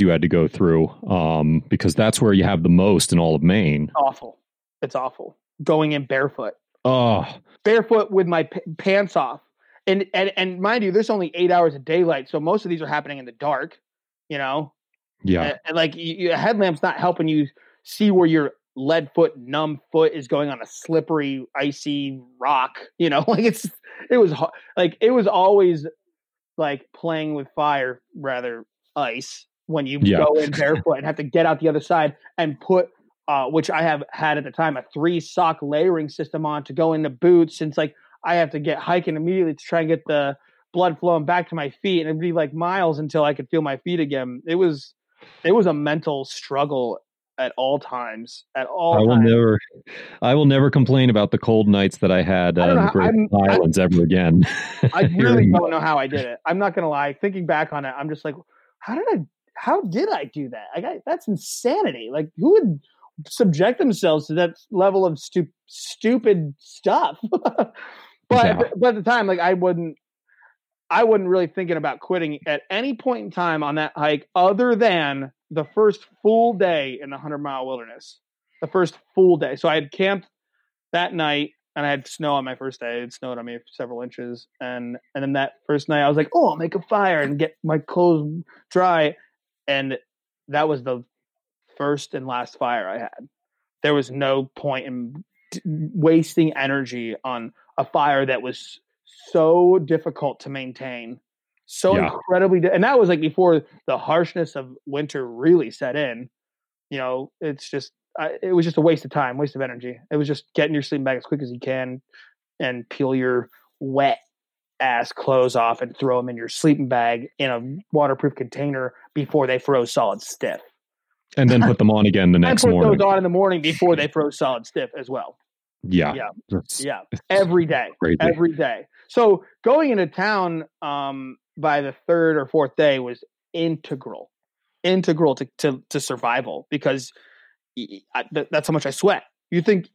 you had to go through, because that's where you have the most in all of Maine. Awful. It's awful. Going in barefoot. Oh, barefoot with my pants off. And mind you, there's only 8 hours of daylight. So most of these are happening in the dark, you know? Yeah. And like a headlamp's not helping you see where your lead foot, numb foot is going on a slippery, icy rock, you know? Like it was always like playing with fire rather ice when you go in barefoot and have to get out the other side and put, which I have had at the time, a 3-sock layering system on to go into boots, since like I have to get hiking immediately to try and get the blood flowing back to my feet, and it'd be like miles until I could feel my feet again. It was a mental struggle at all times. I will never complain about the cold nights that I had in the Great Islands ever again. I really don't know how I did it. I'm not gonna lie. Thinking back on it, I'm just like, how did I do that? That's insanity. Like, who would subject themselves to that level of stupid stuff? But at the time, like, I wasn't really thinking about quitting at any point in time on that hike, other than the first full day in the 100-mile wilderness. The first full day. So I had camped that night, and I had snow on my first day. It snowed on me for several inches. And then that first night, I was like, oh, I'll make a fire and get my clothes dry. And that was the first and last fire I had. There was no point in wasting energy on a fire that was so difficult to maintain, incredibly. And that was like before the harshness of winter really set in. You know, it's just, it was just a waste of time, waste of energy. It was just getting your sleeping bag as quick as you can and peel your wet ass clothes off and throw them in your sleeping bag in a waterproof container before they froze solid stiff. And then put them on again the next morning. Put those on in the morning before they froze solid stiff as well. Yeah. Every day. Crazy. Every day. So going into town by the third or fourth day was integral to survival, because that's how much I sweat. You think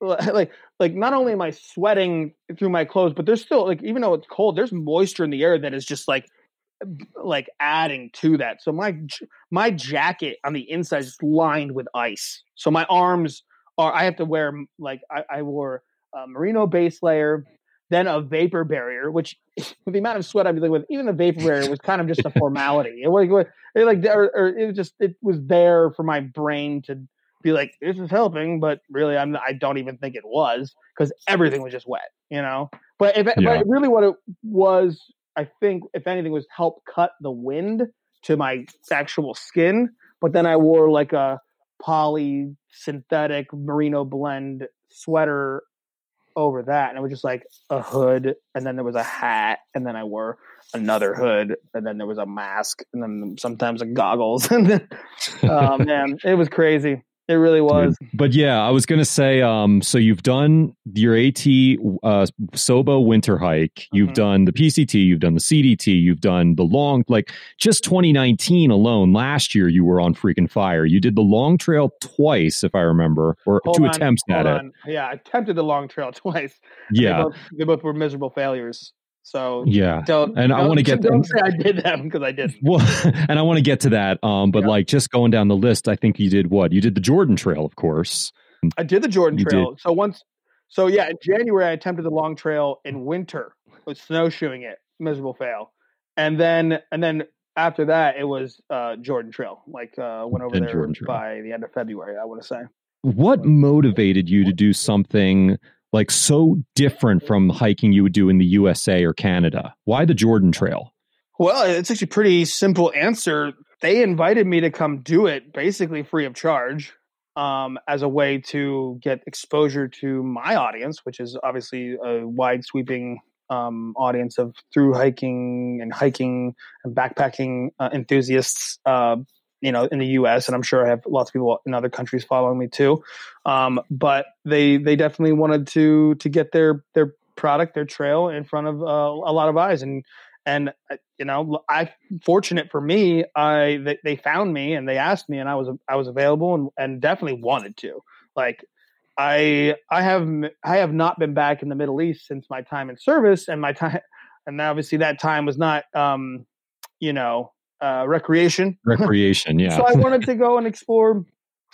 like not only am I sweating through my clothes, but there's still, like, even though it's cold, there's moisture in the air that is just like adding to that. So my jacket on the inside is lined with ice. So my arms are, I have to wear, like, I wore a Merino base layer, then a vapor barrier, which with the amount of sweat I'd be dealing with, even the vapor barrier was kind of just a formality. It was there for my brain to be like, this is helping, but really I don't even think it was, because everything was just wet, you know? But really what it was, I think, if anything, was help cut the wind to my actual skin. But then I wore like a poly synthetic Merino blend sweater over that, and it was just like a hood, and then there was a hat, and then I wore another hood, and then there was a mask, and then sometimes a goggles. And then, oh man, it was crazy. It really was. But yeah, I was going to say, so you've done your AT Sobo winter hike, you've done the PCT, you've done the CDT, you've done the long, like, just 2019 alone, last year you were on freaking fire. You did the Long Trail twice, if I remember, or two attempts at it. Yeah, I attempted the Long Trail twice. Yeah. They both were miserable failures. So yeah, don't say I did them, because I didn't. Well, and I want to get to that. Like, just going down the list, I think you did what? You did the Jordan Trail, of course. I did the Jordan Trail. So in January I attempted the Long Trail in winter with snowshoeing it, miserable fail. And then after that it was Jordan Trail. Like, went over there by the end of February, I want to say. What motivated you to do something like so different from hiking you would do in the USA or Canada? Why the Jordan Trail? Well, it's actually a pretty simple answer. They invited me to come do it basically free of charge, as a way to get exposure to my audience, which is obviously a wide sweeping audience of through hiking and backpacking enthusiasts, you know, in the US, and I'm sure I have lots of people in other countries following me too. But they definitely wanted to get their product, their trail, in front of a lot of eyes. And you know, fortunate for me, they found me and they asked me, and I was available and definitely wanted to. Like, I have not been back in the Middle East since my time in service, and obviously that time was not, you know, recreation. Yeah. So I wanted to go and explore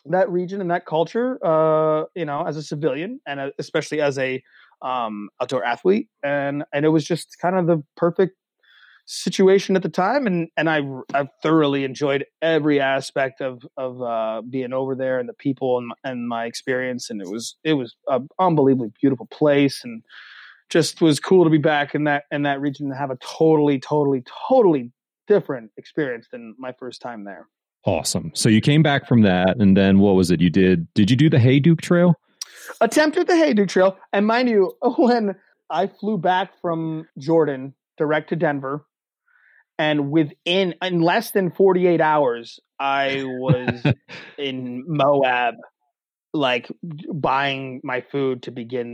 that region and that culture, as a civilian and especially as a outdoor athlete. And it was just kind of the perfect situation at the time. And I thoroughly enjoyed every aspect of being over there and the people and my experience. And it was an unbelievably beautiful place, and just was cool to be back in that region and have a totally different experience than my first time there. Awesome. So you came back from that, and then what was it you did? Did you do the Hayduke Trail? Attempted the Hayduke Trail. And mind you, when I flew back from Jordan direct to Denver, and in less than 48 hours, I was in Moab, like buying my food to begin